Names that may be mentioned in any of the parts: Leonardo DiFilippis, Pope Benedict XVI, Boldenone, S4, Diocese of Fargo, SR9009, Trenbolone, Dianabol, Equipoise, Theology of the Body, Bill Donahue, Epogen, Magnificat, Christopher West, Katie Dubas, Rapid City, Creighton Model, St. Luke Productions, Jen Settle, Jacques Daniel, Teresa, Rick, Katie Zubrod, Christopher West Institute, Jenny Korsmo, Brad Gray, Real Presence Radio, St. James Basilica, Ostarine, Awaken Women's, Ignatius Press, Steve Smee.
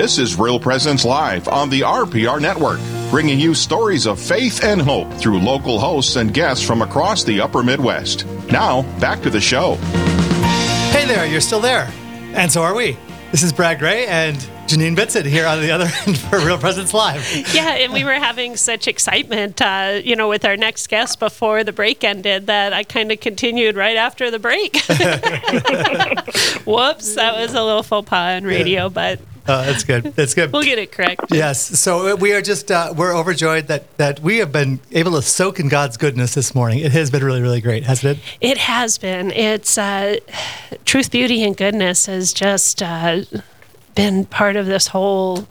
This is Real Presence Live on the RPR Network, bringing you stories of faith and hope through local hosts and guests from across the upper Midwest. Now, back to the show. Hey there, you're still there, and so are we. This is Brad Gray and Janine Benson here on the other end for Real Presence Live. Yeah, and we were having such excitement, with our next guest before the break ended that I kind of continued right after the break. Whoops, that was a little faux pas on radio, but... That's good. That's good. We'll get it correct. Yes. So we are just, we're overjoyed that we have been able to soak in God's goodness this morning. It has been really, really great, hasn't it? It has been. It's, truth, beauty, and goodness has just been part of this whole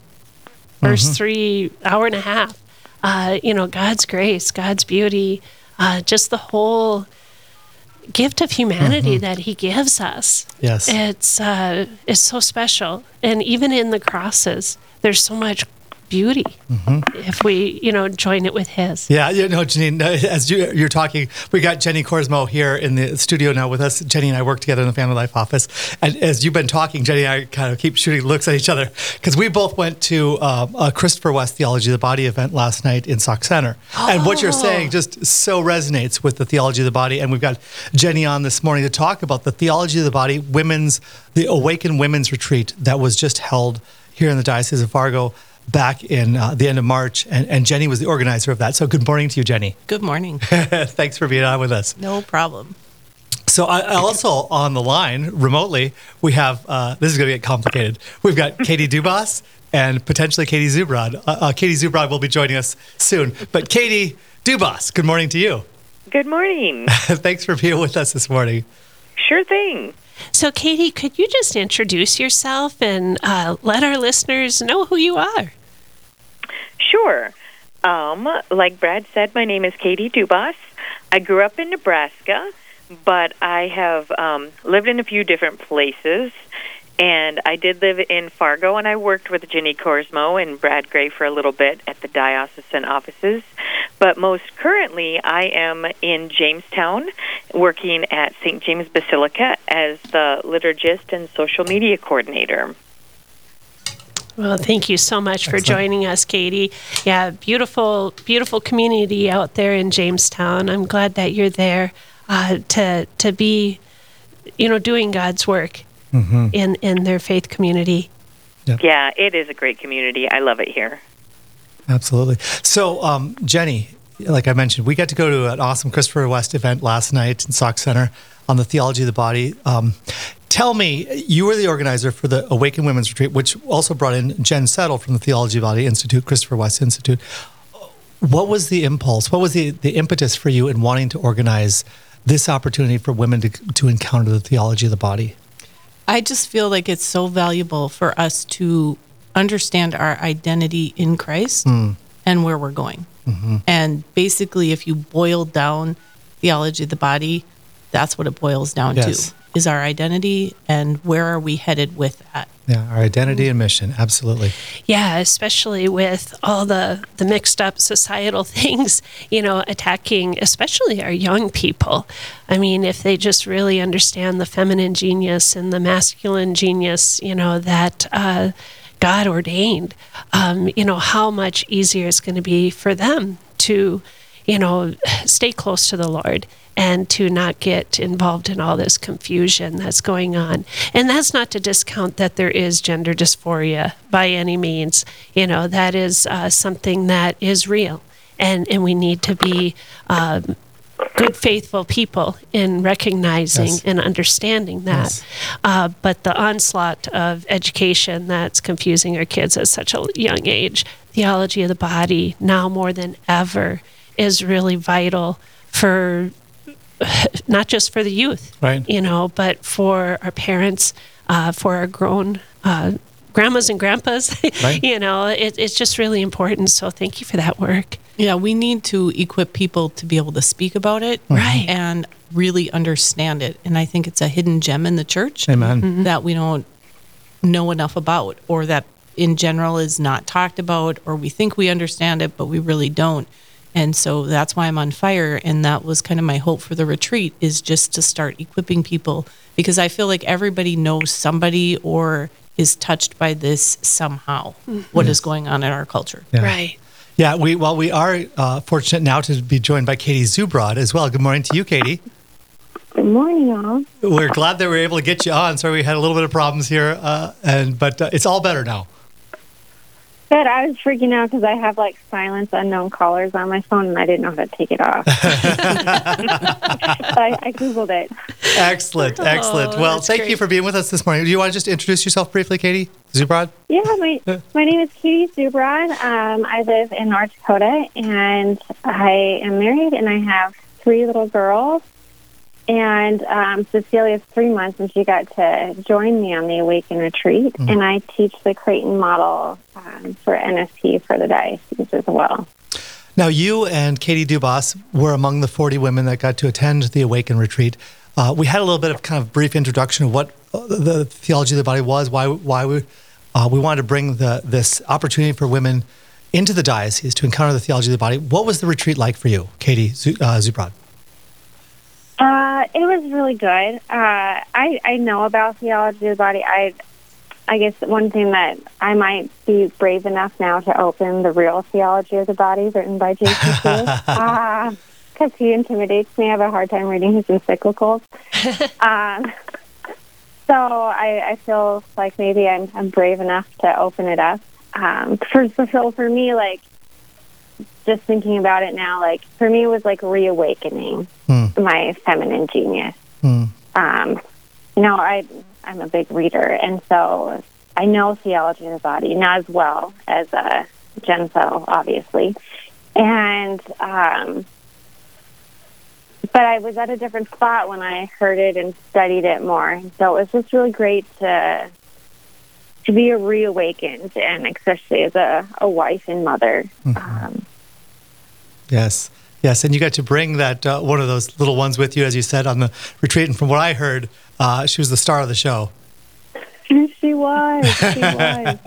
first 3 hour and a half. God's grace, God's beauty, just the whole gift of humanity that he gives us. Yes. It's so special. And even in the crosses, there's so much beauty if we, join it with his. Yeah, Janine, as you're talking, we got Jenny Korsmo here in the studio now with us. Jenny and I work together in the Family Life Office. And as you've been talking, Jenny and I kind of keep shooting looks at each other because we both went to a Christopher West Theology of the Body event last night in Sauk Center. Oh. And what you're saying just so resonates with the Theology of the Body. And we've got Jenny on this morning to talk about the Theology of the Body, the Awakened Women's Retreat that was just held here in the Diocese of Fargo back in the end of March, and Jenny was the organizer of that. So good morning to you, Jenny. Good morning. Thanks for being on with us. No problem. So also on the line, remotely, we have, this is going to get complicated, we've got Katie Dubas and potentially Katie Zubrod. Katie Zubrod will be joining us soon. But Katie Dubas, good morning to you. Good morning. Thanks for being with us this morning. Sure thing. So, Katie, could you just introduce yourself and let our listeners know who you are? Sure. Like Brad said, my name is Katie Dubas. I grew up in Nebraska, but I have lived in a few different places. And I did live in Fargo, and I worked with Jenny Korsmo and Brad Gray for a little bit at the diocesan offices. But most currently, I am in Jamestown, working at St. James Basilica as the liturgist and social media coordinator. Well, thank you so much for joining us, Katie. Yeah, beautiful, beautiful community out there in Jamestown. I'm glad that you're there to be, doing God's work. In their faith community. Yep. Yeah, it is a great community. I love it here. Absolutely. So, Jenny, like I mentioned, we got to go to an awesome Christopher West event last night in Sauk Center on the Theology of the Body. Tell me, you were the organizer for the Awakened Women's Retreat, which also brought in Jen Settle from the Theology of the Body Institute, Christopher West Institute. What was the impulse? What was the impetus for you in wanting to organize this opportunity for women to encounter the Theology of the Body? I just feel like it's so valuable for us to understand our identity in Christ and where we're going. And basically, if you boil down theology of the body, that's what it boils down to, is our identity and where are we headed with that. Yeah, our identity and mission, absolutely. Yeah, especially with all the mixed up societal things, attacking especially our young people. I mean, if they just really understand the feminine genius and the masculine genius, that God ordained, how much easier it's going to be for them to, stay close to the Lord and to not get involved in all this confusion that's going on. And that's not to discount that there is gender dysphoria by any means. That is something that is real, and we need to be good, faithful people in recognizing and understanding that. Yes. But the onslaught of education that's confusing our kids at such a young age, theology of the body, now more than ever, is really vital for not just for the youth, but for our parents, for our grown grandmas and grandpas, it's just really important. So thank you for that work. Yeah, we need to equip people to be able to speak about it and really understand it. And I think it's a hidden gem in the church that we don't know enough about, or that in general is not talked about, or we think we understand it, but we really don't. And so that's why I'm on fire, and that was kind of my hope for the retreat, is just to start equipping people, because I feel like everybody knows somebody or is touched by this somehow, mm-hmm. what yes. is going on in our culture. Yeah. Right. Yeah, we are fortunate now to be joined by Katie Zubrod as well. Good morning to you, Katie. Good morning, all. We're glad that we were able to get you on. Sorry we had a little bit of problems here, but it's all better now. Good. I was freaking out because I have, like, silence unknown callers on my phone, and I didn't know how to take it off. But I Googled it. Excellent. Oh, well, thank you for being with us this morning. Do you want to just introduce yourself briefly, Katie Zubrod? Yeah, my name is Katie Zubrod. I live in North Dakota, and I am married, and I have 3 little girls. And Cecilia's 3 months, and she got to join me on the Awaken Retreat. Mm-hmm. And I teach the Creighton Model for NSP for the diocese as well. Now, you and Katie Dubas were among the 40 women that got to attend the Awaken Retreat. We had a little bit of kind of brief introduction of what the theology of the body was, why we wanted to bring this opportunity for women into the diocese to encounter the theology of the body. What was the retreat like for you, Katie Zubrod? It was really good. I know about theology of the body. I guess one thing that I might be brave enough now to open the Real Theology of the Body written by JCC, because he intimidates me. I have a hard time reading his encyclicals. So I feel like maybe I'm brave enough to open it up. For me, like, just thinking about it now, like, for me, it was like reawakening my feminine genius. Mm. I'm a big reader, and so I know theology of the body, not as well as Jen Settle, obviously. And, but I was at a different spot when I heard it and studied it more. So it was just really great to be reawakened, and especially as a wife and mother. Mm-hmm. Yes, and you got to bring that one of those little ones with you, as you said, on the retreat. And from what I heard, she was the star of the show. She was. So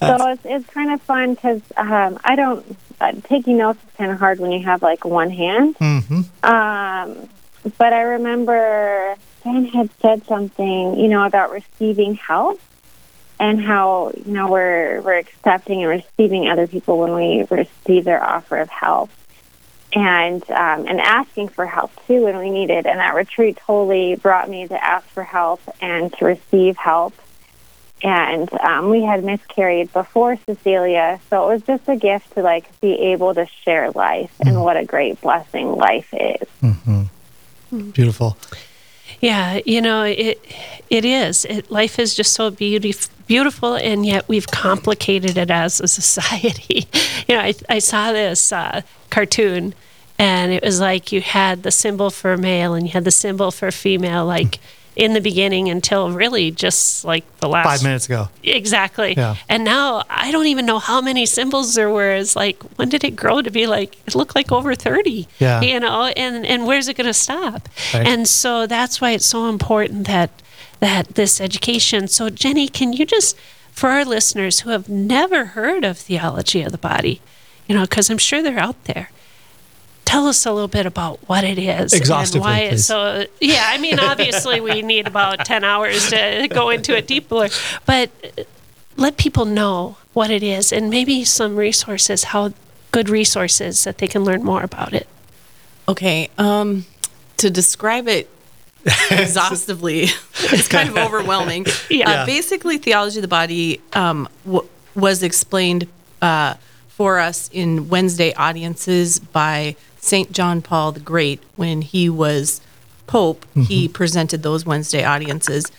it's kind of fun because taking notes is kind of hard when you have, like, one hand. Mm-hmm. But I remember Dan had said something, about receiving help. And how, we're accepting and receiving other people when we receive their offer of help, and asking for help too when we need it. And that retreat totally brought me to ask for help and to receive help. And we had miscarried before Cecilia, so it was just a gift to, like, be able to share life, mm-hmm. and what a great blessing life is. Mm-hmm. Mm-hmm. Beautiful. Yeah, it is. Life is just so beautiful, and yet we've complicated it as a society. I saw this cartoon, and it was like you had the symbol for male and you had the symbol for female, like in the beginning until really just like the last 5 minutes ago. Exactly. Yeah. And now I don't even know how many symbols there were. It's like, when did it grow to be like, it looked like over 30? Yeah. And where's it going to stop? Right. And so that's why it's so important that this education. So Jenny, can you just, for our listeners who have never heard of theology of the body, because I'm sure they're out there, tell us a little bit about what it is and why it's so. Yeah, I mean, obviously we need about 10 hours to go into it deeper, but let people know what it is and maybe some resources, how good resources that they can learn more about it. Okay, to describe it exhaustively, it's kind of overwhelming. Yeah. Basically, theology of the body was explained for us in Wednesday audiences by St. John Paul the Great. When he was Pope, mm-hmm. he presented those Wednesday audiences.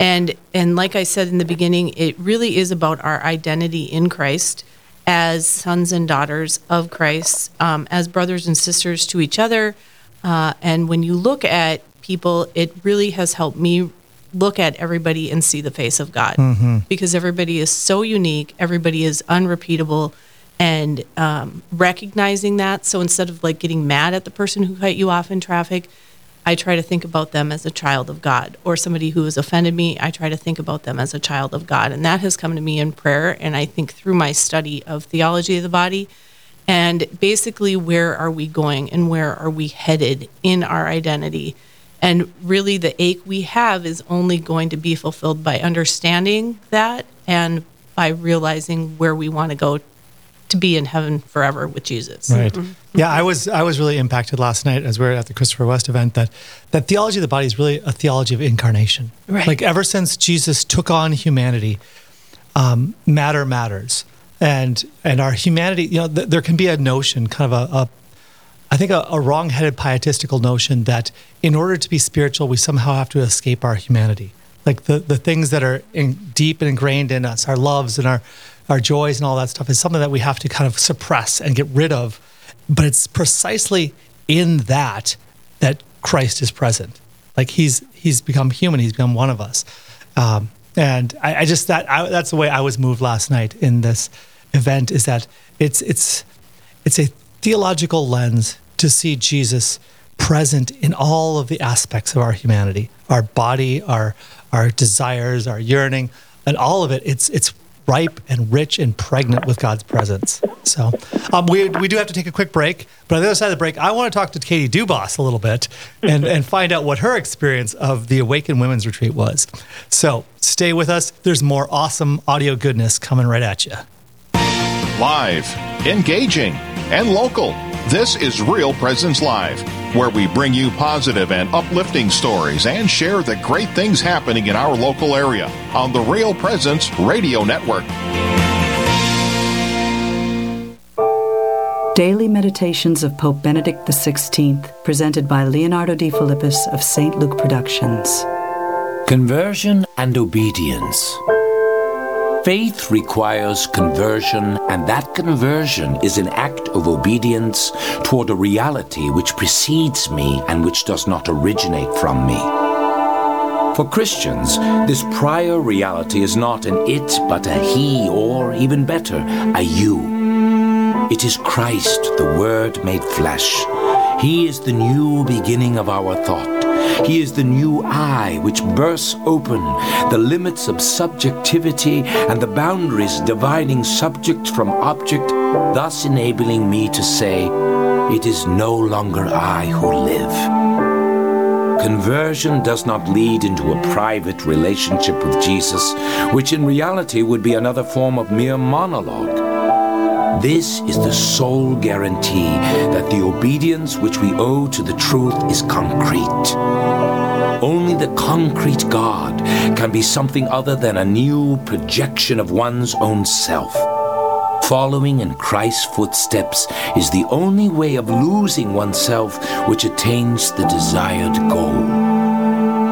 And like I said in the beginning, it really is about our identity in Christ as sons and daughters of Christ, as brothers and sisters to each other. And when you look at people, it really has helped me look at everybody and see the face of God, mm-hmm. because everybody is so unique, everybody is unrepeatable, and recognizing that. So instead of, like, getting mad at the person who cut you off in traffic, I try to think about them as a child of God, or somebody who has offended me, I try to think about them as a child of God. And that has come to me in prayer, and I think through my study of theology of the body. And basically, where are we going and where are we headed in our identity? And really the ache we have is only going to be fulfilled by understanding that and by realizing where we want to go to be in heaven forever with Jesus. Right. Mm-hmm. Yeah, I was really impacted last night as we were at the Christopher West event that theology of the body is really a theology of incarnation. Right. Like ever since Jesus took on humanity, matter matters. And our humanity, you know, there can be a notion, kind of a wrong-headed pietistical notion that in order to be spiritual, we somehow have to escape our humanity. Like the things that are deep and ingrained in us, our loves and our joys and all that stuff is something that we have to kind of suppress and get rid of. But it's precisely in that Christ is present. Like he's become human. He's become one of us. And I that's the way I was moved last night in this event, is that it's a theological lens to see Jesus present in all of the aspects of our humanity, our body, our desires, our yearning, and all of it. It's ripe and rich and pregnant with God's presence. So we do have to take a quick break, but on the other side of the break, I want to talk to Katie Dubas a little bit and find out what her experience of the Awaken Women's Retreat was. So stay with us. There's more awesome audio goodness coming right at you. Live, engaging, and local. This is Real Presence Live, where we bring you positive and uplifting stories and share the great things happening in our local area on the Real Presence Radio Network. Daily Meditations of Pope Benedict XVI, presented by Leonardo DiFilippis of St. Luke Productions. Conversion and obedience. Faith requires conversion, and that conversion is an act of obedience toward a reality which precedes me and which does not originate from me. For Christians, this prior reality is not an it, but a he, or even better, a you. It is Christ, the Word made flesh. He is the new beginning of our thought. He is the new I, which bursts open the limits of subjectivity and the boundaries dividing subject from object, thus enabling me to say, it is no longer I who live. Conversion does not lead into a private relationship with Jesus, which in reality would be another form of mere monologue. This is the sole guarantee that the obedience which we owe to the truth is concrete. Only the concrete God can be something other than a new projection of one's own self. Following in Christ's footsteps is the only way of losing oneself which attains the desired goal.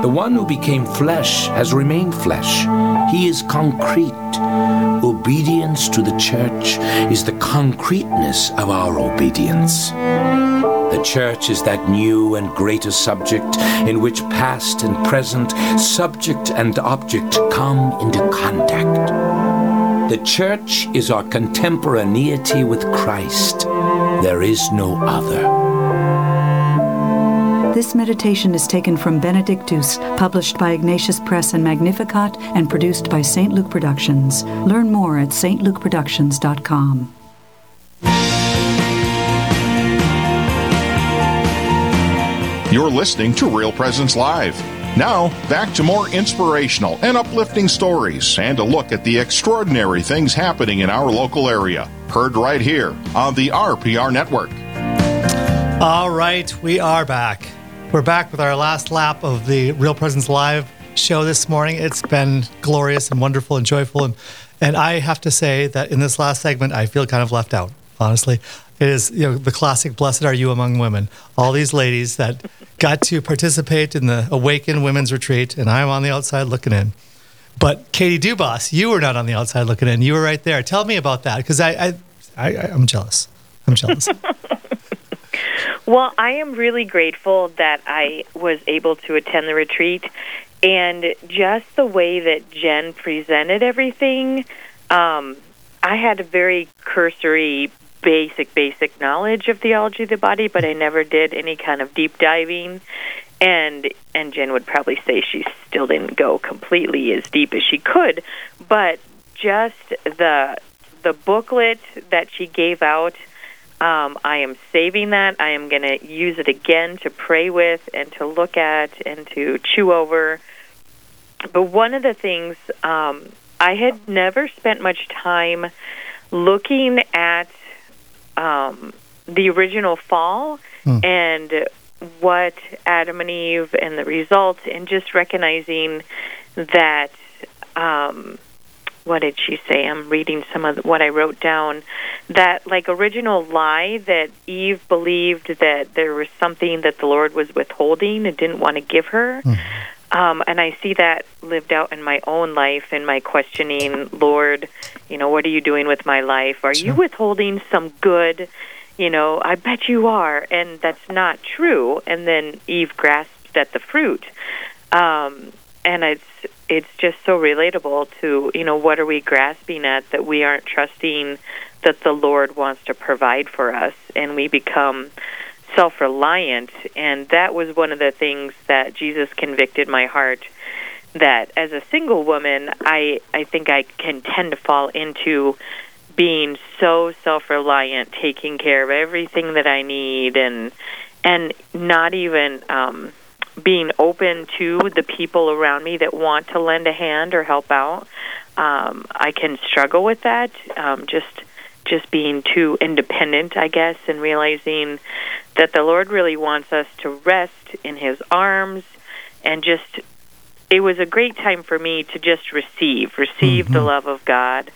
The one who became flesh has remained flesh. He is concrete. Obedience to the church is the concreteness of our obedience. The church is that new and greater subject in which past and present, subject and object come into contact. The church is our contemporaneity with Christ. There is no other. This meditation is taken from Benedictus, published by Ignatius Press and Magnificat, and produced by St. Luke Productions. Learn more at stlukeproductions.com. You're listening to Real Presence Live. Now, back to more inspirational and uplifting stories and a look at the extraordinary things happening in our local area. Heard right here on the RPR Network. All right, we are back. We're back with our last lap of the Real Presence Live show this morning. It's been glorious and wonderful and joyful. And I have to say that in this last segment, I feel kind of left out, honestly. It is, you know, the classic, blessed are you among women. All these ladies that got to participate in the Awaken Women's Retreat, and I'm on the outside looking in. But Katie Dubas, you were not on the outside looking in. You were right there. Tell me about that, because I'm jealous. I'm jealous. Well, I am really grateful that I was able to attend the retreat, and just the way that Jen presented everything, I had a very cursory, basic knowledge of theology of the body, but I never did any kind of deep diving, and Jen would probably say she still didn't go completely as deep as she could, but just the booklet that she gave out I am saving that. I am going to use it again to pray with and to look at and to chew over. But one of the things, I had never spent much time looking at the original fall and what Adam and Eve and the results, and just recognizing that, what did she say? I'm reading some of what I wrote down. That, like, original lie that Eve believed that there was something that the Lord was withholding and didn't want to give her. And I see that lived out in my own life, in my questioning, Lord, you know, what are you doing with my life? Are you withholding some good? You know, I bet you are, and that's not true. And then Eve grasped at the fruit. And it's just so relatable to, you know, what are we grasping at that we aren't trusting that the Lord wants to provide for us, and we become self-reliant. And that was one of the things that Jesus convicted my heart, that as a single woman, I think I can tend to fall into being so self-reliant, taking care of everything that I need, and not even being open to the people around me that want to lend a hand or help out. I can struggle with that, just being too independent, I guess, and realizing that the Lord really wants us to rest in His arms. And just, it was a great time for me to just receive the love of God,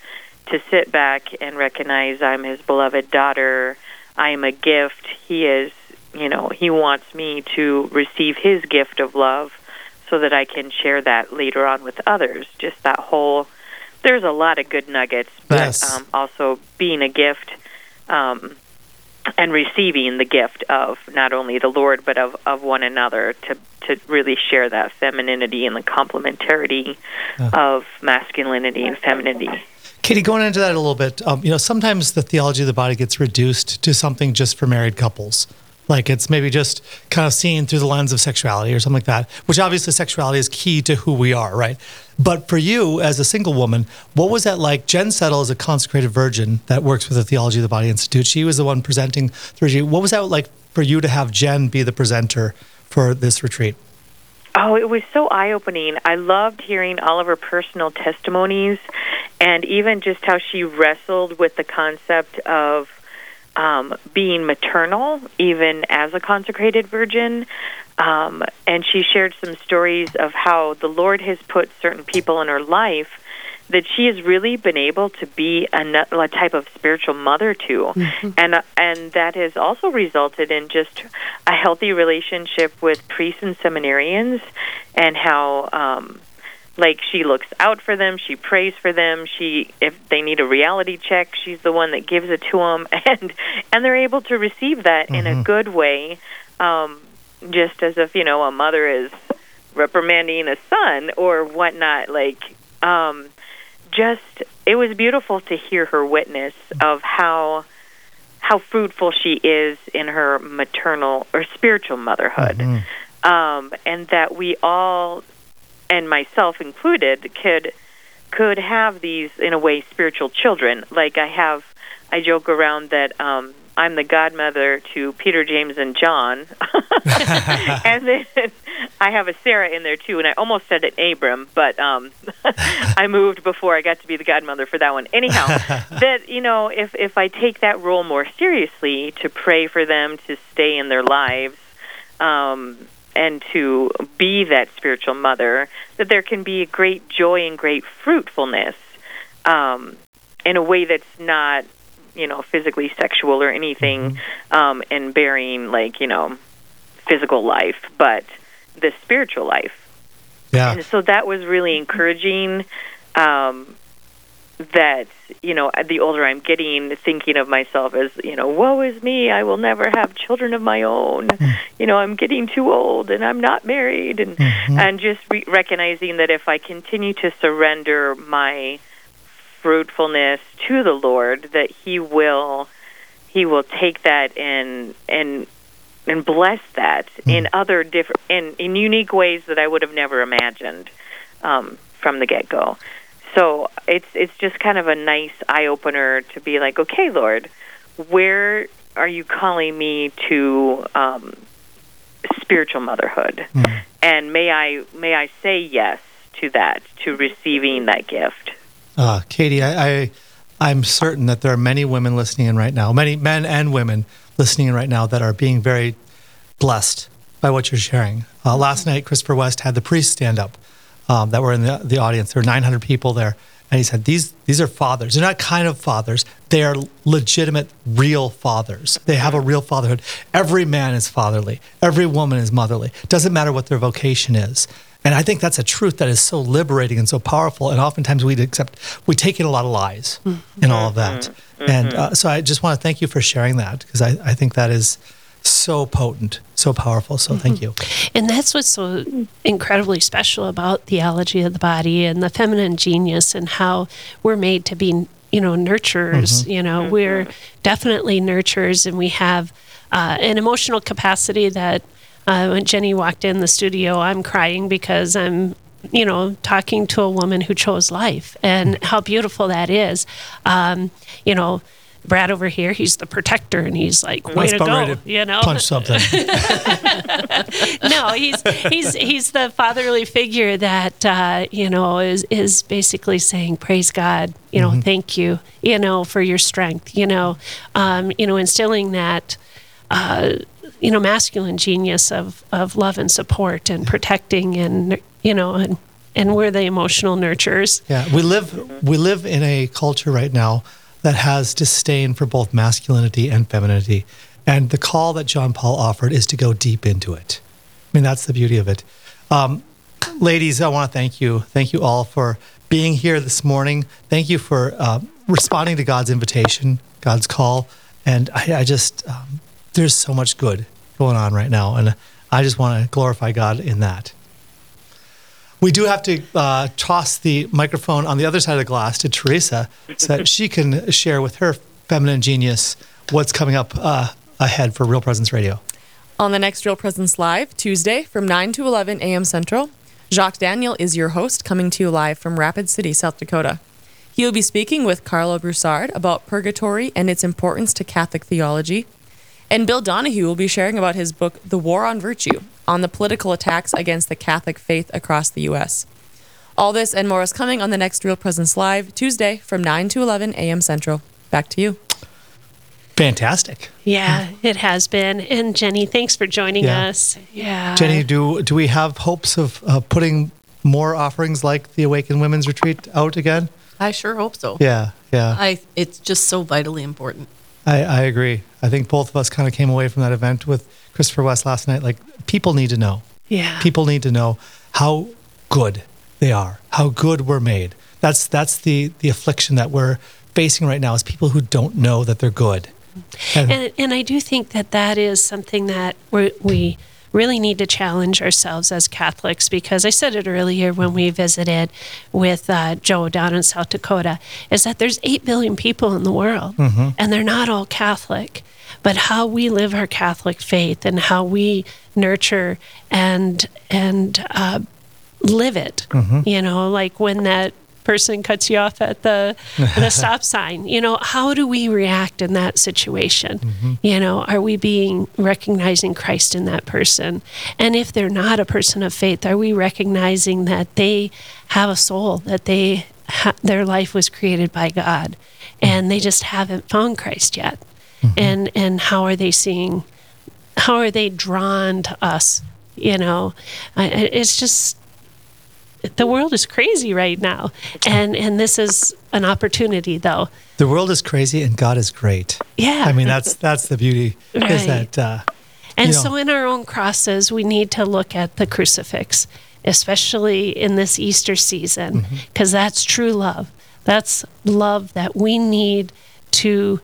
to sit back and recognize I'm His beloved daughter, I am a gift, He is, you know, He wants me to receive His gift of love so that I can share that later on with others. Just that whole, there's a lot of good nuggets, but also being a gift, and receiving the gift of not only the Lord, but of one another, to really share that femininity and the complementarity of masculinity and femininity. Katie, going into that a little bit, you know, sometimes the theology of the body gets reduced to something just for married couples. Like, it's maybe just kind of seen through the lens of sexuality or something like that, which obviously sexuality is key to who we are, right? But for you as a single woman, what was that like? Jen Settle is a consecrated virgin that works with the Theology of the Body Institute. She was the one presenting the retreat. What was that like for you to have Jen be the presenter for this retreat? Oh, it was so eye-opening. I loved hearing all of her personal testimonies, and even just how she wrestled with the concept of being maternal, even as a consecrated virgin. And she shared some stories of how the Lord has put certain people in her life that she has really been able to be a type of spiritual mother to. And that has also resulted in just a healthy relationship with priests and seminarians, and how like, she looks out for them, she prays for them, she, if they need a reality check, she's the one that gives it to them, and they're able to receive that in a good way, just as if, you know, a mother is reprimanding a son or whatnot. Like, just, it was beautiful to hear her witness of how fruitful she is in her maternal or spiritual motherhood, and that we all, and myself included, could have these, in a way, spiritual children. Like, I joke around that I'm the godmother to Peter, James, and John. And then I have a Sarah in there, too, and I almost said it Abram, but I moved before I got to be the godmother for that one. Anyhow, that, you know, if I take that role more seriously, to pray for them, to stay in their lives, and to be that spiritual mother, that there can be a great joy and great fruitfulness, in a way that's not, you know, physically sexual or anything, and bearing, like, you know, physical life, but the spiritual life. Yeah. And so that was really encouraging, that, you know, the older I'm getting, thinking of myself as, you know, woe is me, I will never have children of my own. You know, I'm getting too old, and I'm not married, and just recognizing that if I continue to surrender my fruitfulness to the Lord, that He will take that and bless that in other different, in unique ways that I would have never imagined from the get-go. So it's just kind of a nice eye-opener to be like, okay, Lord, where are you calling me to spiritual motherhood? Mm. And may I say yes to that, to receiving that gift? Katie, I'm certain that there are many women listening in right now, many men and women listening in right now that are being very blessed by what you're sharing. Last night, Christopher West had the priests stand up that were in the audience. There were 900 people there. And he said, these are fathers. They're not kind of fathers. They are legitimate, real fathers. They have a real fatherhood. Every man is fatherly. Every woman is motherly. It doesn't matter what their vocation is. And I think that's a truth that is so liberating and so powerful. And oftentimes we take in a lot of lies in all of that. Mm-hmm. And so I just want to thank you for sharing that, because I think that is so potent, so powerful. So thank you. And that's what's so incredibly special about theology of the body and the feminine genius, and how we're made to be, nurturers. Mm-hmm. We're definitely nurturers, and we have an emotional capacity that when Jenny walked in the studio, I'm crying because I'm, talking to a woman who chose life, and how beautiful that is. Brad over here, he's the protector, and he's like, way to go, punch something. No, he's the fatherly figure that is basically saying, praise God, thank you, for your strength, instilling that masculine genius of love and support and protecting, and and we're the emotional nurturers. Yeah, we live in a culture right now that has disdain for both masculinity and femininity. And the call that John Paul offered is to go deep into it. I mean, that's the beauty of it. Ladies, I want to thank you. Thank you all for being here this morning. Thank you for responding to God's invitation, God's call. And I just, there's so much good going on right now. And I just want to glorify God in that. We do have to toss the microphone on the other side of the glass to Teresa so that she can share with her feminine genius what's coming up ahead for Real Presence Radio. On the next Real Presence Live, Tuesday from 9 to 11 a.m. Central, Jacques Daniel is your host, coming to you live from Rapid City, South Dakota. He'll be speaking with Carlo Broussard about purgatory and its importance to Catholic theology. And Bill Donahue will be sharing about his book, The War on Virtue, on the political attacks against the Catholic faith across the U.S. All this and more is coming on the next Real Presence Live, Tuesday from 9 to 11 a.m. Central. Back to you. Fantastic. Yeah, it has been. And Jenny, thanks for joining us. Yeah. Jenny, do we have hopes of putting more offerings like the Awakened Women's Retreat out again? I sure hope so. Yeah. It's just so vitally important. I agree. I think both of us kind of came away from that event with Christopher West last night, like, people need to know. Yeah. People need to know how good they are, how good we're made. That's the affliction that we're facing right now, is people who don't know that they're good. And I do think that is something that we really need to challenge ourselves as Catholics, because I said it earlier when we visited with Joe down in South Dakota, is that there's 8 billion people in the world, and they're not all Catholic. But how we live our Catholic faith and how we nurture and live it, like when that person cuts you off at the stop sign, how do we react in that situation? Are we recognizing Christ in that person? And if they're not a person of faith, are we recognizing that they have a soul, that their life was created by God, and they just haven't found Christ yet? And how are they drawn to us? It's just, the world is crazy right now. And this is an opportunity, though. The world is crazy and God is great. Yeah. I mean, that's the beauty. Right. Is that, so in our own crosses, we need to look at the crucifix, especially in this Easter season, because that's true love. That's love that we need to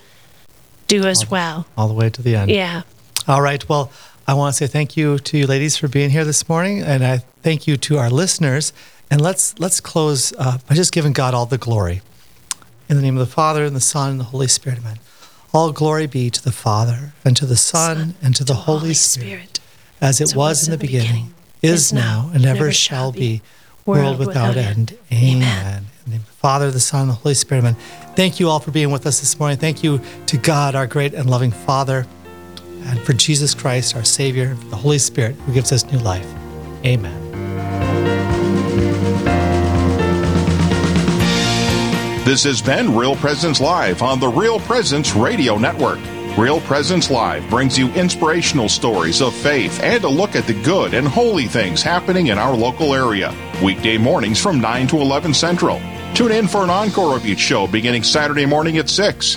do as well. All the way to the end. Yeah. All right. Well, I want to say thank you to you ladies for being here this morning, and I thank you to our listeners. And let's close by just giving God all the glory. In the name of the Father, and the Son, and the Holy Spirit, amen. All glory be to the Father, and to the Son, and to the Holy Spirit, as it was in the beginning, is now, and ever shall be, world without end. Amen. In the name of Father, the Son, and the Holy Spirit. Amen. Thank you all for being with us this morning. Thank you to God, our great and loving Father, and for Jesus Christ, our Savior, the Holy Spirit, who gives us new life. Amen. This has been Real Presence Live on the Real Presence Radio Network. Real Presence Live brings you inspirational stories of faith and a look at the good and holy things happening in our local area. Weekday mornings from 9 to 11 Central. Tune in for an encore of each show beginning Saturday morning at 6.